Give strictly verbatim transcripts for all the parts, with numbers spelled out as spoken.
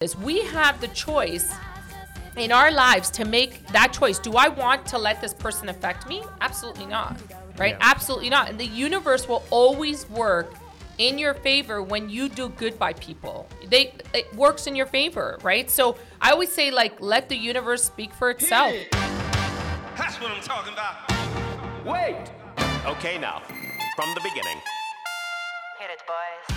is we have the choice in our lives to make that choice. Do I want to let this person affect me? Absolutely not, right? Yeah. Absolutely not. And the universe will always work in your favor when you do good by people. They it works in your favor, right? So I always say, like, let the universe speak for itself. That's what I'm talking about. Wait. Okay, now, from the beginning. Hit it, boys.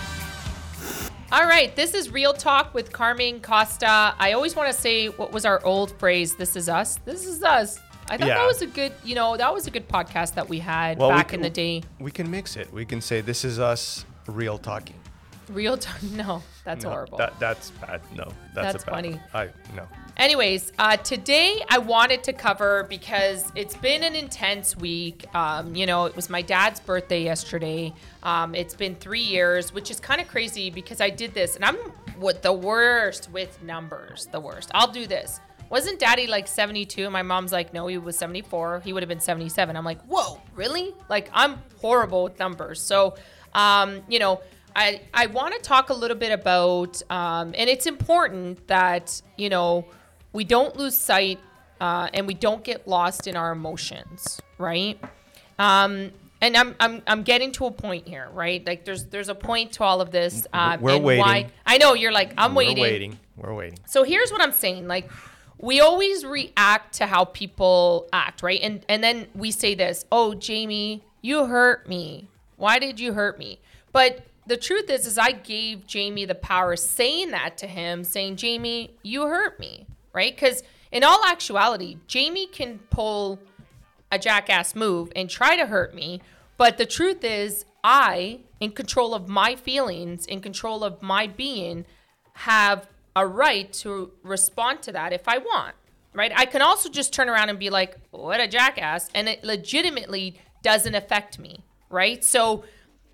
All right, this is Real Talk with Carmen Costa. I always want to say, what was our old phrase? This is us. This is us. I thought yeah. that was a good, you know, that was a good podcast that we had well, back we can, in the day. We can mix it. We can say, this is us, real talking. Real talk? No, that's no, horrible. That, that's bad. No, that's, that's a bad funny. I no. Anyways, uh, today I wanted to cover, because it's been an intense week. Um, you know, it was my dad's birthday yesterday. Um, it's been three years, which is kind of crazy because I did this, and I'm what the worst with numbers. The worst. I'll do this. Wasn't daddy like seventy-two? My mom's like, no, he was seventy-four. He would have been seventy-seven. I'm like, whoa, really? Like, I'm horrible with numbers. So, um, you know, I, I want to talk a little bit about, um, and it's important that, you know, we don't lose sight uh, and we don't get lost in our emotions, right? Um, and I'm I'm I'm getting to a point here, right? Like there's there's a point to all of this. Um, We're and waiting. Why, I know you're like, I'm We're waiting. We're waiting. We're waiting. So here's what I'm saying. Like, we always react to how people act, right? And and then we say this, oh, Jamie, you hurt me. Why did you hurt me? But the truth is, is I gave Jamie the power saying that to him, saying, Jamie, you hurt me, right? Because in all actuality, Jamie can pull a jackass move and try to hurt me. But the truth is, I, in control of my feelings, in control of my being, have a right to respond to that if I want, right? I can also just turn around and be like, what a jackass. And it legitimately doesn't affect me, right? So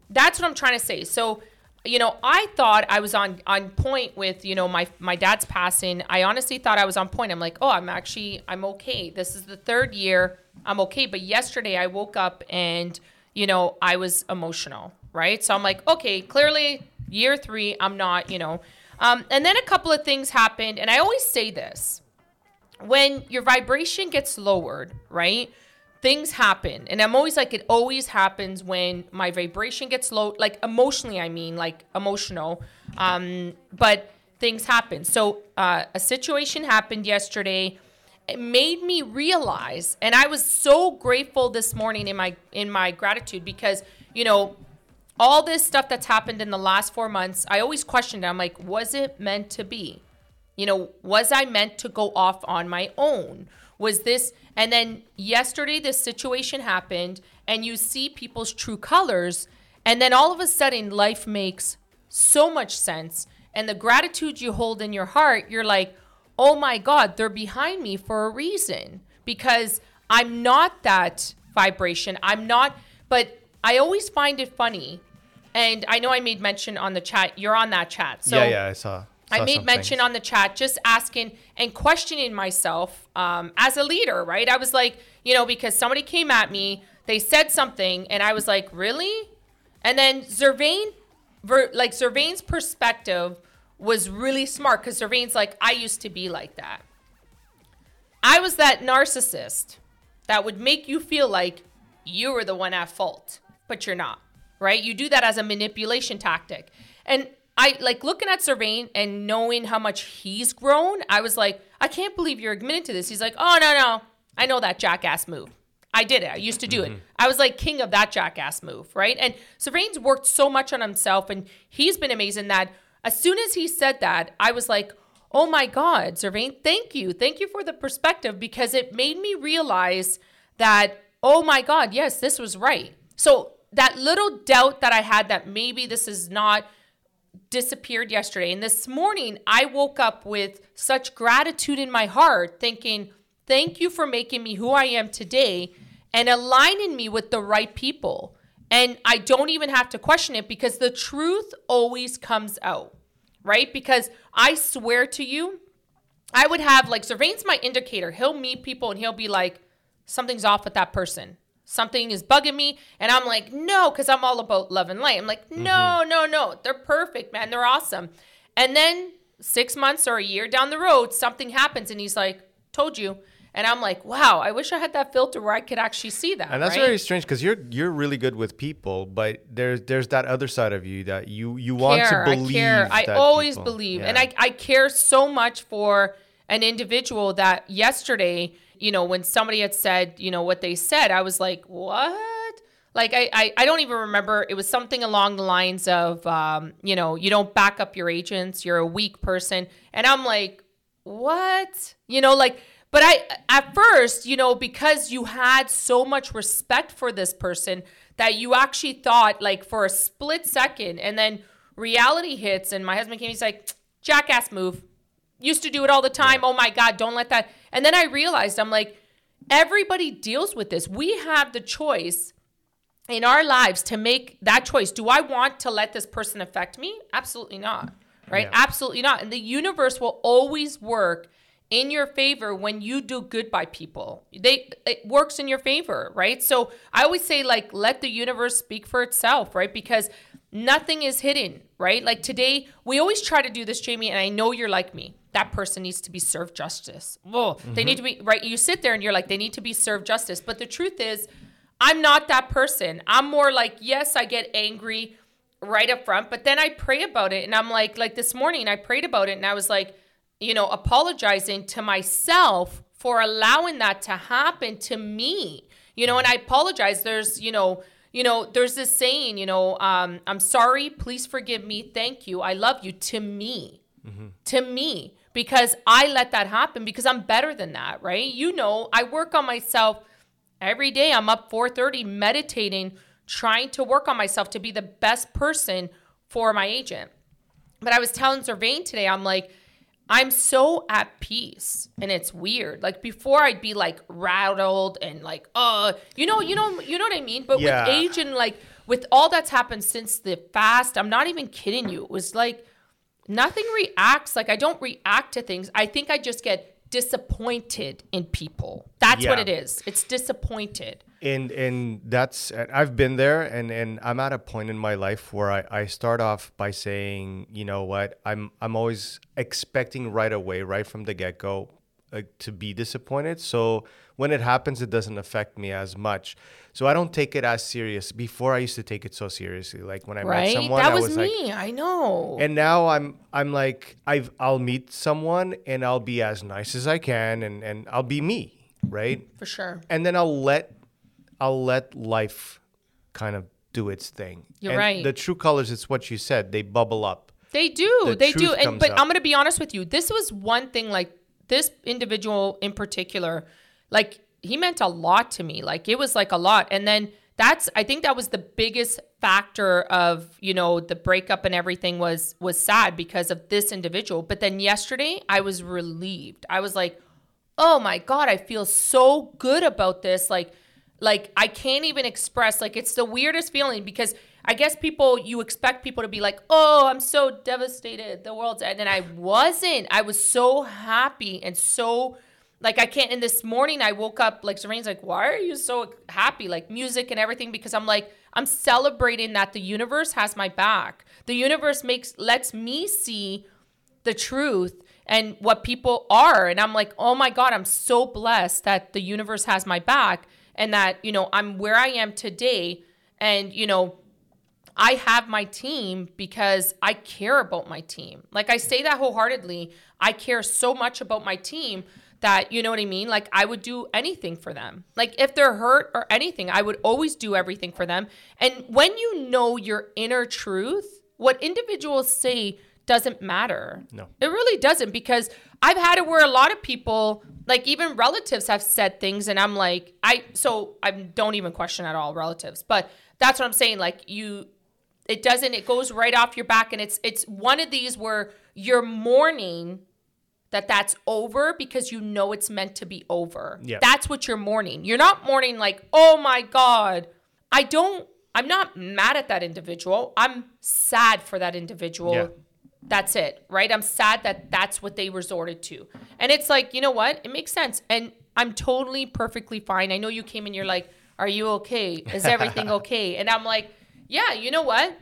that's what I'm trying to say. So, you know, I thought I was on, on point with, you know, my, my dad's passing. I honestly thought I was on point. I'm like, oh, I'm actually, I'm okay. This is the third year. I'm okay. But yesterday I woke up and, you know, I was emotional, right? So I'm like, okay, clearly year three, I'm not, you know. Um, and then a couple of things happened. And I always say this, when your vibration gets lowered, right? Things happen. And I'm always like, it always happens when my vibration gets low, like emotionally, I mean, like emotional, um, but things happen. So uh, a situation happened yesterday. It made me realize, and I was so grateful this morning in my, in my gratitude, because, you know, all this stuff that's happened in the last four months, I always questioned it. I'm like, was it meant to be? You know, was I meant to go off on my own? Was this, and then yesterday this situation happened and you see people's true colors, and then all of a sudden life makes so much sense, and the gratitude you hold in your heart, you're like, oh my God, they're behind me for a reason, because I'm not that vibration. I'm not, but I always find it funny. And I know I made mention on the chat, you're on that chat. So yeah, yeah, I saw. I made mention things on the chat, just asking and questioning myself um, as a leader, right? I was like, you know, because somebody came at me, they said something, and I was like, really? And then Zervain, like Zervain's perspective was really smart, because Zervain's like, I used to be like that. I was that narcissist that would make you feel like you were the one at fault, but you're not, right? You do that as a manipulation tactic. And I like looking at Servain and knowing how much he's grown. I was like, I can't believe you're admitting to this. He's like, oh, no, no. I know that jackass move. I did it. I used to do mm-hmm. it. I was like king of that jackass move, right? And Servain's worked so much on himself, and he's been amazing that as soon as he said that, I was like, oh my God, Servain, thank you. Thank you for the perspective, because it made me realize that, oh my God, yes, this was right. So that little doubt that I had that maybe this is not disappeared yesterday. And this morning I woke up with such gratitude in my heart, thinking, thank you for making me who I am today and aligning me with the right people. And I don't even have to question it, because the truth always comes out, right? Because I swear to you, I would have like, Zervain's my indicator. He'll meet people and he'll be like, something's off with that person. Something is bugging me. And I'm like, no, because I'm all about love and light. I'm like, no, mm-hmm. no, no. They're perfect, man. They're awesome. And then six months or a year down the road, something happens and he's like, told you. And I'm like, wow, I wish I had that filter where I could actually see that. And that's right? Very strange because you're you're really good with people, but there's there's that other side of you that you, you want care, to believe. I care. I always people. believe. Yeah. And I, I care so much for an individual that yesterday, you know, when somebody had said, you know, what they said, I was like, what? Like, I, I, I don't even remember. It was something along the lines of, um, you know, you don't back up your agents. You're a weak person. And I'm like, what? You know, like... But I, at first, you know, because you had so much respect for this person that you actually thought like for a split second, and then reality hits and my husband came, he's like, jackass move. Used to do it all the time. Oh my God, don't let that. And then I realized, I'm like, everybody deals with this. We have the choice in our lives to make that choice. Do I want to let this person affect me? Absolutely not, right? Yeah. Absolutely not. And the universe will always work in your favor when you do good by people. They it works in your favor, right? So I always say, like, let the universe speak for itself, right? Because nothing is hidden, right? Like today, we always try to do this, Jamie, and I know you're like me. That person needs to be served justice. Well, mm-hmm. They need to be, right? You sit there and you're like, they need to be served justice. But the truth is, I'm not that person. I'm more like, yes, I get angry right up front, but then I pray about it. And I'm like, like this morning, I prayed about it and I was like, you know, apologizing to myself for allowing that to happen to me, you know, and I apologize. There's, you know, you know, there's this saying, you know, um, I'm sorry, please forgive me. Thank you. I love you to me, mm-hmm. to me, because I let that happen because I'm better than that. Right. You know, I work on myself every day. I'm up four thirty meditating, trying to work on myself to be the best person for my agent. But I was telling Zervain today, I'm like, I'm so at peace, and it's weird. Like before, I'd be like rattled and like, uh, you know, you know, you know what I mean. But yeah. With age and like with all that's happened since the fast, I'm not even kidding you. It was like nothing reacts. Like I don't react to things. I think I just get disappointed in people. That's yeah. what it is. It's disappointed. And and that's I've been there, and, and I'm at a point in my life where I, I start off by saying, you know what, I'm I'm always expecting right away, right from the get-go, uh, to be disappointed. So when it happens, it doesn't affect me as much. So I don't take it as serious. Before I used to take it so seriously. Like when I right? met someone, that was I was me. Like, I know. And now I'm I'm like I've I'll meet someone and I'll be as nice as I can, and, and I'll be me, right? For sure. And then I'll let. I'll let life kind of do its thing. You're and right. The true colors, it's what you said. They bubble up. They do. The they do. And But up. I'm going to be honest with you. This was one thing, like this individual in particular, like he meant a lot to me. Like it was like a lot. And then that's, I think that was the biggest factor of, you know, the breakup and everything was, was sad because of this individual. But then yesterday I was relieved. I was like, oh my God, I feel so good about this. Like, Like, I can't even express, like, it's the weirdest feeling because I guess people, you expect people to be like, oh, I'm so devastated. The world's end. And I wasn't. I was so happy and so, like, I can't. And this morning I woke up, like, Serena's like, why are you so happy? Like, music and everything, because I'm like, I'm celebrating that the universe has my back. The universe makes, lets me see the truth and what people are. And I'm like, oh my God, I'm so blessed that the universe has my back. And that, you know, I'm where I am today. And, you know, I have my team because I care about my team. Like I say that wholeheartedly. I care so much about my team that, you know what I mean? Like I would do anything for them. Like if they're hurt or anything, I would always do everything for them. And when you know your inner truth, what individuals say doesn't matter. No, it really doesn't, because I've had it where a lot of people, like even relatives, have said things and I'm like, I, so I don't even question at all relatives, but that's what I'm saying. Like you, it doesn't, it goes right off your back, and it's, it's one of these where you're mourning that that's over because you know it's meant to be over. Yeah. That's what you're mourning. You're not mourning like, oh my God, I don't, I'm not mad at that individual. I'm sad for that individual. Yeah. That's it, right? I'm sad that that's what they resorted to. And it's like, you know what? It makes sense. And I'm totally perfectly fine. I know you came and you're like, are you okay? Is everything okay? And I'm like, yeah, you know what?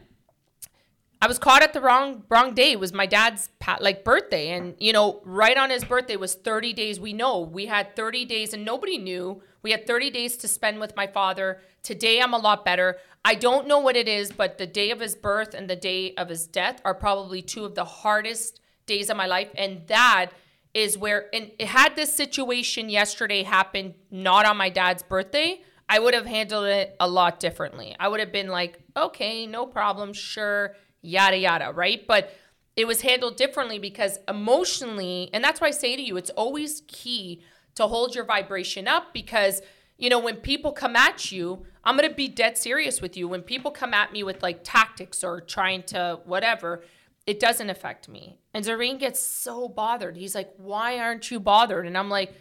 I was caught at the wrong wrong day. It was my dad's like birthday, and you know, right on his birthday was thirty days. We know we had thirty days, and nobody knew. We had thirty days to spend with my father. Today, I'm a lot better. I don't know what it is, but the day of his birth and the day of his death are probably two of the hardest days of my life, and that is where. And had this situation yesterday happened not on my dad's birthday, I would have handled it a lot differently. I would have been like, okay, no problem, sure. Yada, yada, right? But it was handled differently because emotionally, and that's why I say to you, it's always key to hold your vibration up because, you know, when people come at you, I'm going to be dead serious with you. When people come at me with like tactics or trying to whatever, it doesn't affect me. And Zareen gets so bothered. He's like, why aren't you bothered? And I'm like,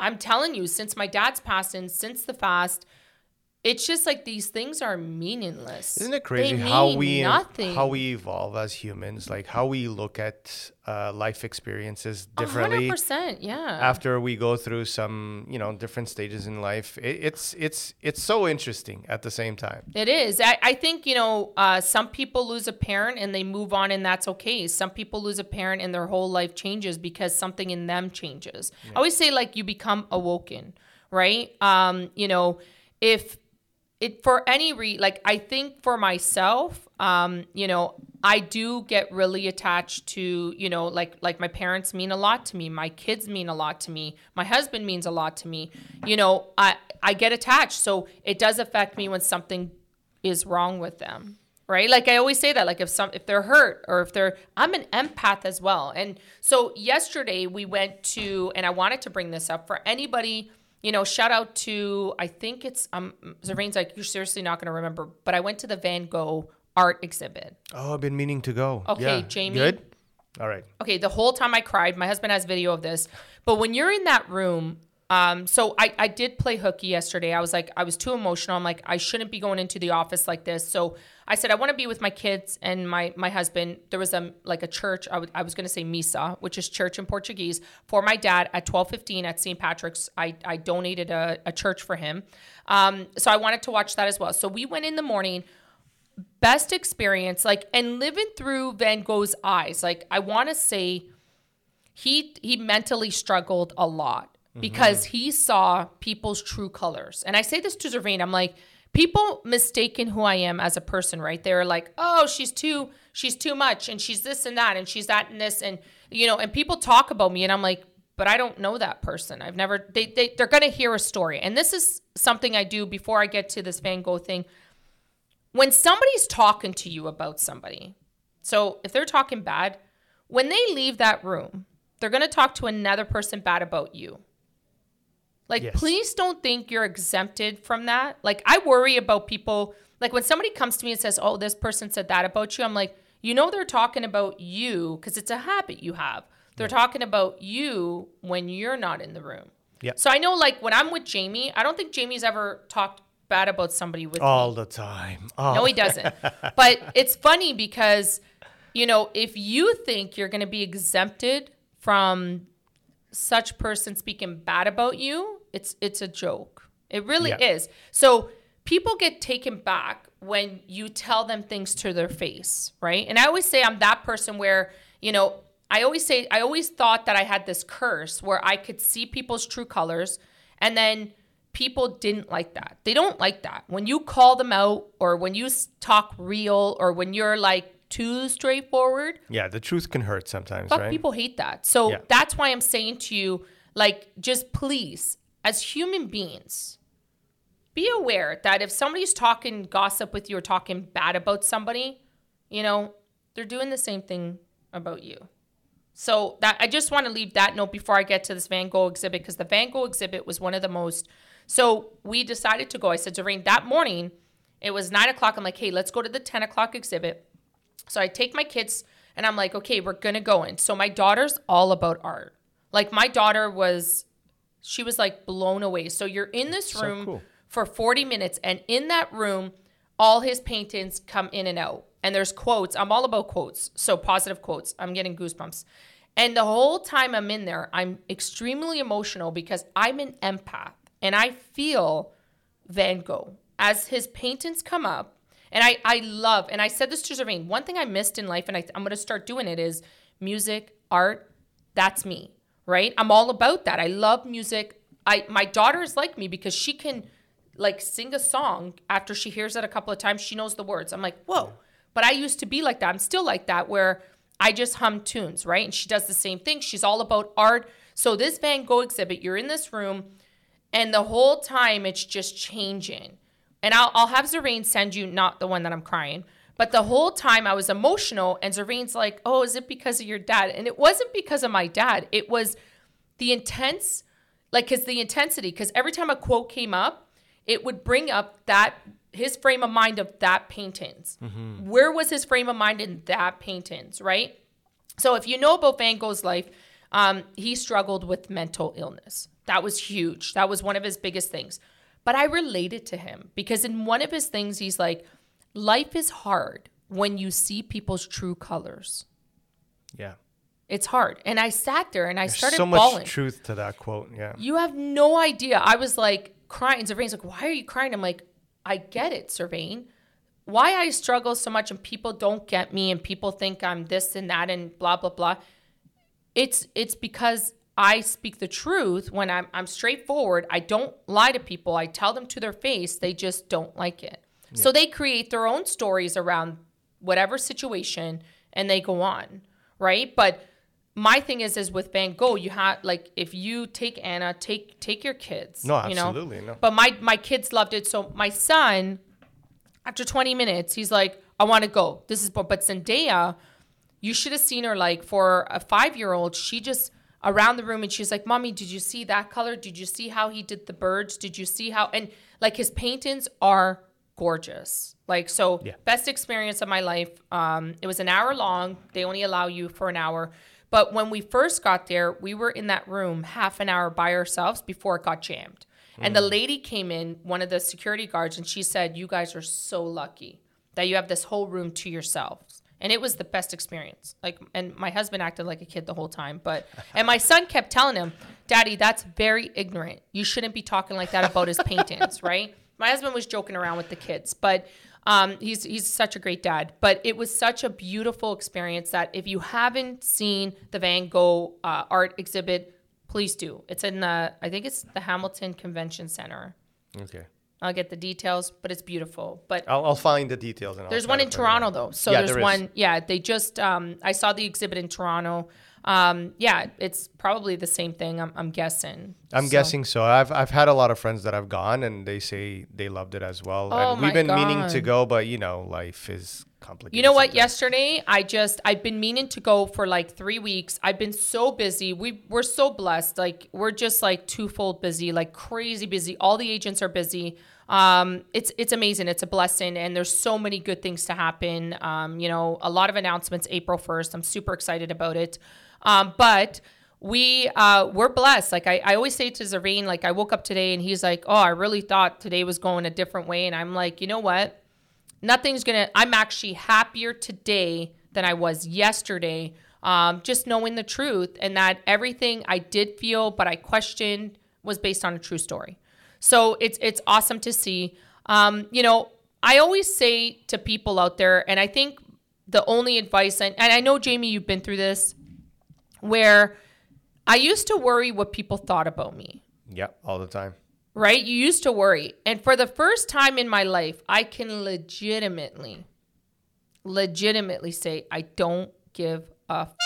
I'm telling you, since my dad's passed and since the fast, it's just like these things are meaningless. Isn't it crazy how we nothing. how we evolve as humans, like how we look at uh, life experiences differently? one hundred percent, yeah. After we go through some, you know, different stages in life, it, it's it's it's so interesting at the same time. It is. I, I think, you know, uh, some people lose a parent and they move on, and that's okay. Some people lose a parent and their whole life changes because something in them changes. Yeah. I always say, like, you become awoken, right? Um, you know, if It for any re like I think for myself, um, you know, I do get really attached to, you know, like like my parents mean a lot to me, my kids mean a lot to me, my husband means a lot to me, you know, I, I get attached. So it does affect me when something is wrong with them. Right? Like I always say that, like if some if they're hurt or if they're I'm an empath as well. And so yesterday we went to, and I wanted to bring this up for anybody. You know, shout out to, I think it's, um, Zareen's like, you're seriously not going to remember, but I went to the Van Gogh art exhibit. Oh, I've been meaning to go. Okay, yeah. Jamie. Good? All right. Okay, the whole time I cried. My husband has video of this. But when you're in that room, um, so I, I did play hooky yesterday. I was like, I was too emotional. I'm like, I shouldn't be going into the office like this. So I said, I want to be with my kids and my my husband. There was a, like a church, I, w- I was going to say Misa, which is church in Portuguese, for my dad at twelve fifteen at Saint Patrick's. I, I donated a, a church for him. Um, so I wanted to watch that as well. So we went in the morning, best experience, like, and living through Van Gogh's eyes. Like, I want to say he he mentally struggled a lot. Because mm-hmm. he saw people's true colors. And I say this to Zareen. I'm like, people mistaken who I am as a person, right? They're like, oh, she's too, she's too much. And she's this and that. And she's that and this. And, you know, and people talk about me. And I'm like, but I don't know that person. I've never, they, they, they're going to hear a story. And this is something I do before I get to this Van Gogh thing. When somebody's talking to you about somebody, so if they're talking bad, when they leave that room, they're going to talk to another person bad about you. Like, yes. Please don't think you're exempted from that. Like, I worry about people. Like, when somebody comes to me and says, oh, this person said that about you, I'm like, you know they're talking about you because it's a habit you have. They're yeah. talking about you when you're not in the room. Yeah. So I know, like, when I'm with Jamie, I don't think Jamie's ever talked bad about somebody with All me. the time. Oh. No, he doesn't. But it's funny because, you know, if you think you're going to be exempted from such person speaking bad about you, It's it's a joke. It really yeah. is. So people get taken back when you tell them things to their face, right? And I always say I'm that person where, you know, I always say, I always thought that I had this curse where I could see people's true colors, and then people didn't like that. They don't like that. When you call them out or when you talk real or when you're like too straightforward. Yeah, the truth can hurt sometimes, but right? People hate that. So yeah. that's why I'm saying to you, like, just please, as human beings, be aware that if somebody's talking gossip with you or talking bad about somebody, you know, they're doing the same thing about you. So that I just want to leave that note before I get to this Van Gogh exhibit, because the Van Gogh exhibit was one of the most. So we decided to go. I said, Zareen, that morning, it was nine o'clock. I'm like, hey, let's go to the ten o'clock exhibit. So I take my kids and I'm like, okay, we're going to go in. So my daughter's all about art. Like my daughter was... She was like blown away. So you're in this room so cool. for forty minutes. And in that room, all his paintings come in and out. And there's quotes. I'm all about quotes. So positive quotes. I'm getting goosebumps. And the whole time I'm in there, I'm extremely emotional because I'm an empath. And I feel Van Gogh. As his paintings come up And I, I love, and I said this to Germaine, one thing I missed in life, and I, I'm going to start doing it, is music, art. That's me, right? I'm all about that. I love music. I My daughter is like me because she can, like, sing a song after she hears it a couple of times. She knows the words. I'm like, whoa. But I used to be like that. I'm still like that, where I just hum tunes, right? And she does the same thing. She's all about art. So this Van Gogh exhibit, you're in this room, and the whole time it's just changing. And I'll, I'll have Zeraine send you, not the one that I'm crying, but the whole time I was emotional, and Zeraine's like, oh, is it because of your dad? And it wasn't because of my dad. It was the intense, like, because the intensity, because every time a quote came up, it would bring up that, his frame of mind of that paintings. Mm-hmm. Where was his frame of mind in that paintings, right? So if you know about Van Gogh's life, um, he struggled with mental illness. That was huge. That was one of his biggest things. But I related to him because in one of his things, he's like, life is hard when you see people's true colors. Yeah. It's hard. And I sat there and I There's started so bawling. So much truth to that quote, yeah. You have no idea. I was like crying. Zeraine's like, why are you crying? I'm like, I get it, Zeraine. Why I struggle so much and people don't get me and people think I'm this and that and blah, blah, blah. It's it's because I speak the truth when I'm I'm straightforward. I don't lie to people. I tell them to their face. They just don't like it. Yeah. So they create their own stories around whatever situation and they go on, right? But my thing is, is with Van Gogh, you have, like, if you take Anna, take take your kids. No, absolutely. You know? No. But my, my kids loved it. So my son, after twenty minutes, he's like, I want to go. This is, but Zendaya, you should have seen her, like, for a five-year-old, she just, around the room, and she's like, Mommy, did you see that color? Did you see how he did the birds? Did you see how, and, like, his paintings are gorgeous. Like, so, yeah. Best experience of my life. Um, it was an hour long. They only allow you for an hour. But when we first got there, we were in that room half an hour by ourselves before it got jammed. Mm. And the lady came in, one of the security guards, and she said, you guys are so lucky that you have this whole room to yourselves. And it was the best experience. Like, and my husband acted like a kid the whole time. But and my son kept telling him, Daddy, that's very ignorant. You shouldn't be talking like that about his paintings, right? My husband was joking around with the kids. But um, he's he's such a great dad. But it was such a beautiful experience that if you haven't seen the Van Gogh uh, art exhibit, please do. It's in the, I think it's the Hamilton Convention Center. Okay. I'll get the details, but it's beautiful. But I'll, I'll find the details. And there's one in Toronto, though. So yeah, there's there one. Yeah, they just, um, I saw the exhibit in Toronto. Um, yeah, it's probably the same thing, I'm, I'm guessing. I'm so. guessing so. I've I've had a lot of friends that have gone, and they say they loved it as well. Oh, and we've my been God. meaning to go, but, you know, life is complicated. You know what? Sometimes. Yesterday, I just, I've been meaning to go for like three weeks. I've been so busy. We, we're so blessed. Like, we're just like twofold busy, like crazy busy. All the agents are busy. Um, it's, it's amazing. It's a blessing. And there's so many good things to happen. Um, you know, a lot of announcements April first. I'm super excited about it. Um, but we, uh, we're blessed. Like I, I always say to Zeraine, like I woke up today and he's like, oh, I really thought today was going a different way. And I'm like, you know what? Nothing's going to, I'm actually happier today than I was yesterday. Um, just knowing the truth and that everything I did feel, but I questioned, was based on a true story. So it's it's awesome to see. Um, you know, I always say to people out there, and I think the only advice, and, and I know, Jamie, you've been through this, where I used to worry what people thought about me. Yeah, all the time. Right? You used to worry. And for the first time in my life, I can legitimately, legitimately say I don't give a fuck.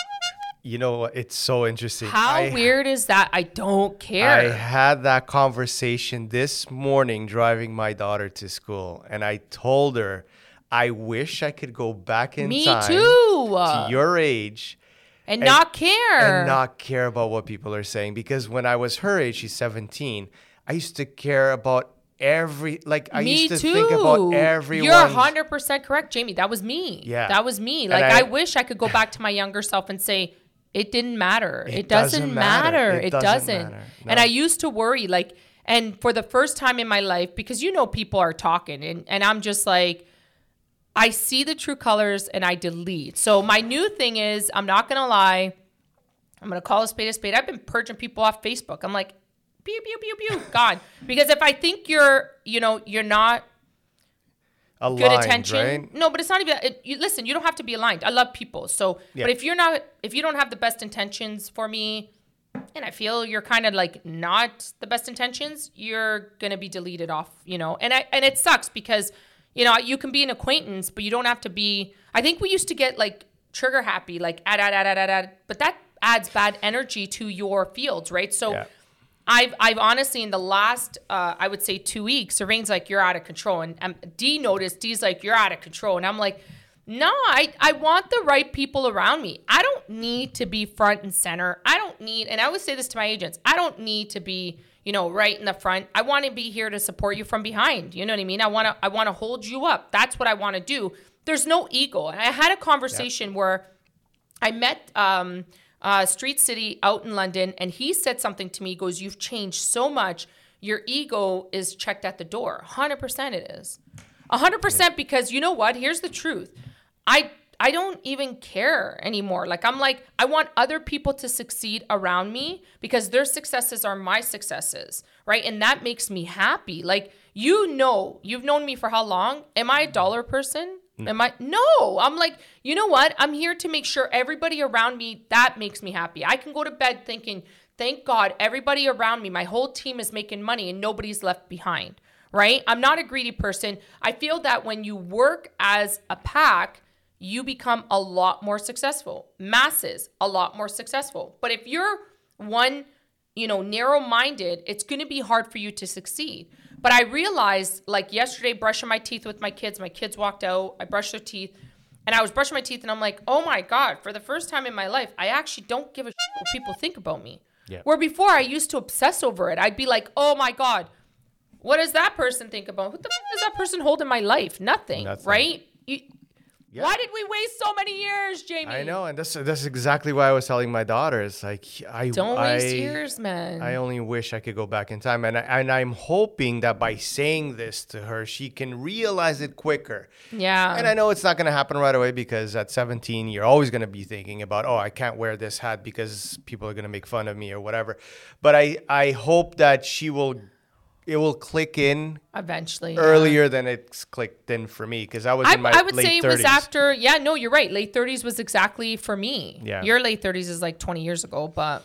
You know, it's so interesting. How I, weird is that? I don't care. I had that conversation this morning driving my daughter to school. And I told her, I wish I could go back in Me time too. to your age. And, and not care. And not care about what people are saying. Because when I was her age, she's seventeen, I used to care about every, like, I me used to too. think about everyone. You're one hundred percent correct, Jamie. That was me. Yeah. That was me. Like, I, I wish I could go back to my younger self and say, it didn't matter. It, it doesn't, doesn't matter. matter. It, it doesn't. doesn't. Matter. No. And I used to worry, like, and for the first time in my life, because you know people are talking, and, and I'm just like, I see the true colors and I delete. So my new thing is, I'm not going to lie, I'm going to call a spade a spade. I've been purging people off Facebook. I'm like, pew, pew, pew, pew, gone. Because if I think you're, you know, you're not aligned, good attention. Right? No, but it's not even. It, you, listen, you don't have to be aligned. I love people, so yeah. But if you're not, if you don't have the best intentions for me, and I feel you're kind of like not the best intentions, you're gonna be deleted off, you know. And I and it sucks because, you know, you can be an acquaintance, but you don't have to be. I think we used to get like trigger happy, like ad ad ad ad ad, ad but that adds bad energy to your fields, right? So. Yeah. I've I've honestly in the last uh, I would say two weeks, Seraine's like, you're out of control, and um, D noticed. D's like, you're out of control, and I'm like, no, I I want the right people around me. I don't need to be front and center. I don't need, and I always say this to my agents, I don't need to be, you know, right in the front. I want to be here to support you from behind. You know what I mean? I want to I want to hold you up. That's what I want to do. There's no ego. And I had a conversation yeah. where I met. Um, Uh, Street City out in London, and he said something to me. He goes, you've changed so much. Your ego is checked at the door. one hundred percent it is. one hundred percent because you know what? Here's the truth. I I don't even care anymore. Like, I'm like, I want other people to succeed around me because their successes are my successes, right? And that makes me happy. Like, you know, you've known me for how long? Am I a dollar person? Am I? No, I'm like, you know what? I'm here to make sure everybody around me, that makes me happy. I can go to bed thinking, thank God, everybody around me, my whole team is making money and nobody's left behind, right? I'm not a greedy person. I feel that when you work as a pack, you become a lot more successful. Masses, a lot more successful. But if you're one, you know, narrow-minded, it's going to be hard for you to succeed. But I realized, like yesterday, brushing my teeth with my kids, my kids walked out, I brushed their teeth, and I was brushing my teeth, and I'm like, oh my God, for the first time in my life, I actually don't give a shit what people think about me. Yeah. Where before, I used to obsess over it. I'd be like, oh my God, what does that person think about? What the fuck does that person hold in my life? Nothing, Nothing. Right? You, yeah. Why did we waste so many years, Jamie? I know, and that's that's exactly why I was telling my daughter. It's like I don't waste I, years, man. I only wish I could go back in time, and I, and I'm hoping that by saying this to her, she can realize it quicker. Yeah. And I know it's not going to happen right away because at seventeen, you're always going to be thinking about, oh, I can't wear this hat because people are going to make fun of me or whatever. But I I hope that she will. It will click in eventually earlier yeah. than it's clicked in for me because I was I, in my late thirties. I would say it thirties. Was after, yeah, no, you're right. Late thirties was exactly for me. Yeah. Your late thirties is like twenty years ago, but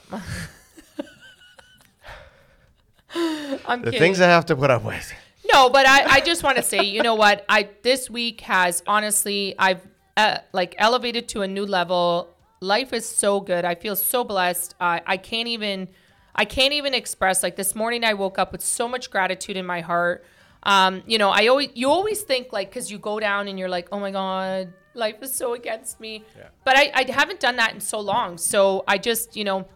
I'm the kidding. Things I have to put up with. No, but I, I just want to say, you know what? I This week has honestly, I've uh, like elevated to a new level. Life is so good. I feel so blessed. Uh, I can't even... I can't even express, like this morning I woke up with so much gratitude in my heart. Um, you know, I always, you always think like, cause you go down and you're like, oh my God, life is so against me. Yeah. But I, I haven't done that in so long. So I just, you know,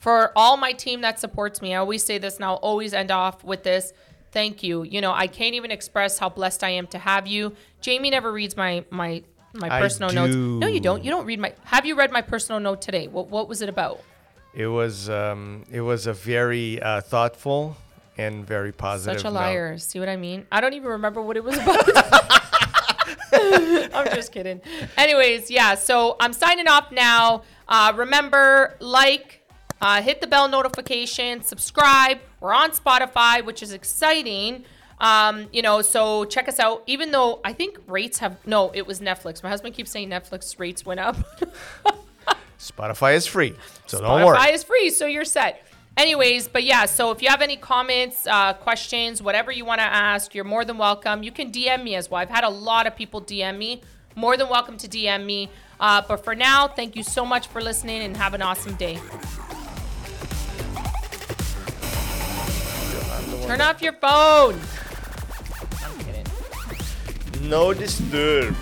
for all my team that supports me, I always say this and I'll always end off with this. Thank you. You know, I can't even express how blessed I am to have you. Jamie never reads my, my, my personal notes. No, you don't. You don't read my, have you read my personal note today? What, what was it about? It was um, it was a very uh, thoughtful and very positive. Such a liar. Note. See what I mean? I don't even remember what it was about. I'm just kidding. Anyways, yeah. So I'm signing off now. Uh, remember, like, uh, hit the bell notification, subscribe. We're on Spotify, which is exciting. Um, you know, so check us out. Even though I think rates have no, it was Netflix. My husband keeps saying Netflix rates went up. Spotify is free, so Spotify don't worry. Spotify is free, so you're set. Anyways, but yeah, so if you have any comments, uh, questions, whatever you want to ask, you're more than welcome. You can D M me as well. I've had a lot of people D M me. More than welcome to D M me. Uh, but for now, thank you so much for listening and have an awesome day. Turn off your phone. I'm kidding. No disturb.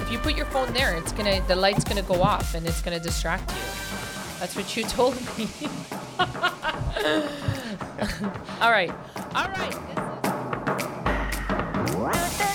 If you put your phone there, it's gonna the light's gonna go off and it's gonna distract you. That's what you told me. All right. All right. This is-